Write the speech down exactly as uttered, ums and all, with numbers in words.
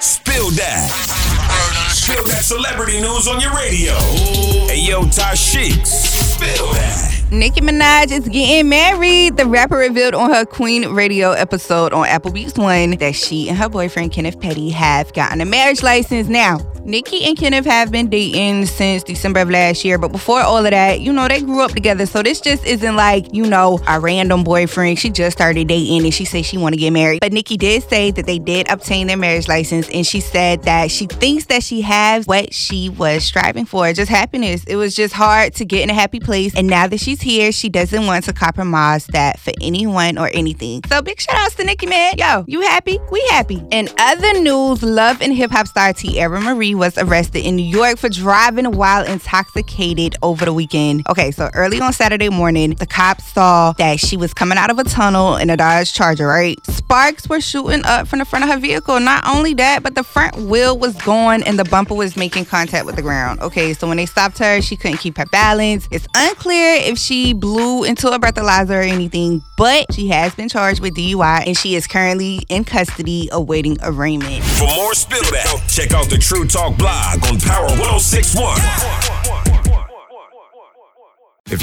Spill Dat. Spill that celebrity news on your radio. Hey, yo, Tashik, spill that. Nicki Minaj is getting married. The rapper revealed on her Queen Radio episode on Apple Beats one that she and her boyfriend, Kenneth Petty, have gotten a marriage license now. Nicki and Kenneth have been dating since December of last year, but before all of that, you know, they grew up together, so this just isn't like, you know, a random boyfriend. She just started dating and she said she want to get married. But Nicki did say that they did obtain their marriage license, and she said that she thinks that she has what she was striving for, just happiness. It was just hard to get in a happy place, and now that she's here, she doesn't want to compromise that for anyone or anything. So big shout outs to Nicki, man. Yo, you happy? We happy. In other news, Love and Hip Hop star Teairra Mari was arrested in New York for driving while intoxicated over the weekend. Okay, so early on Saturday morning, the cops saw that she was coming out of a tunnel in a Dodge Charger, right? Sparks were shooting up from the front of her vehicle. Not only that, but the front wheel was gone and the bumper was making contact with the ground. Okay, so when they stopped her, she couldn't keep her balance. It's unclear if she blew into a breathalyzer or anything, but she has been charged with D U I and she is currently in custody awaiting arraignment. For more Spill That, check out the True Talk Blog on Power one oh six point one. If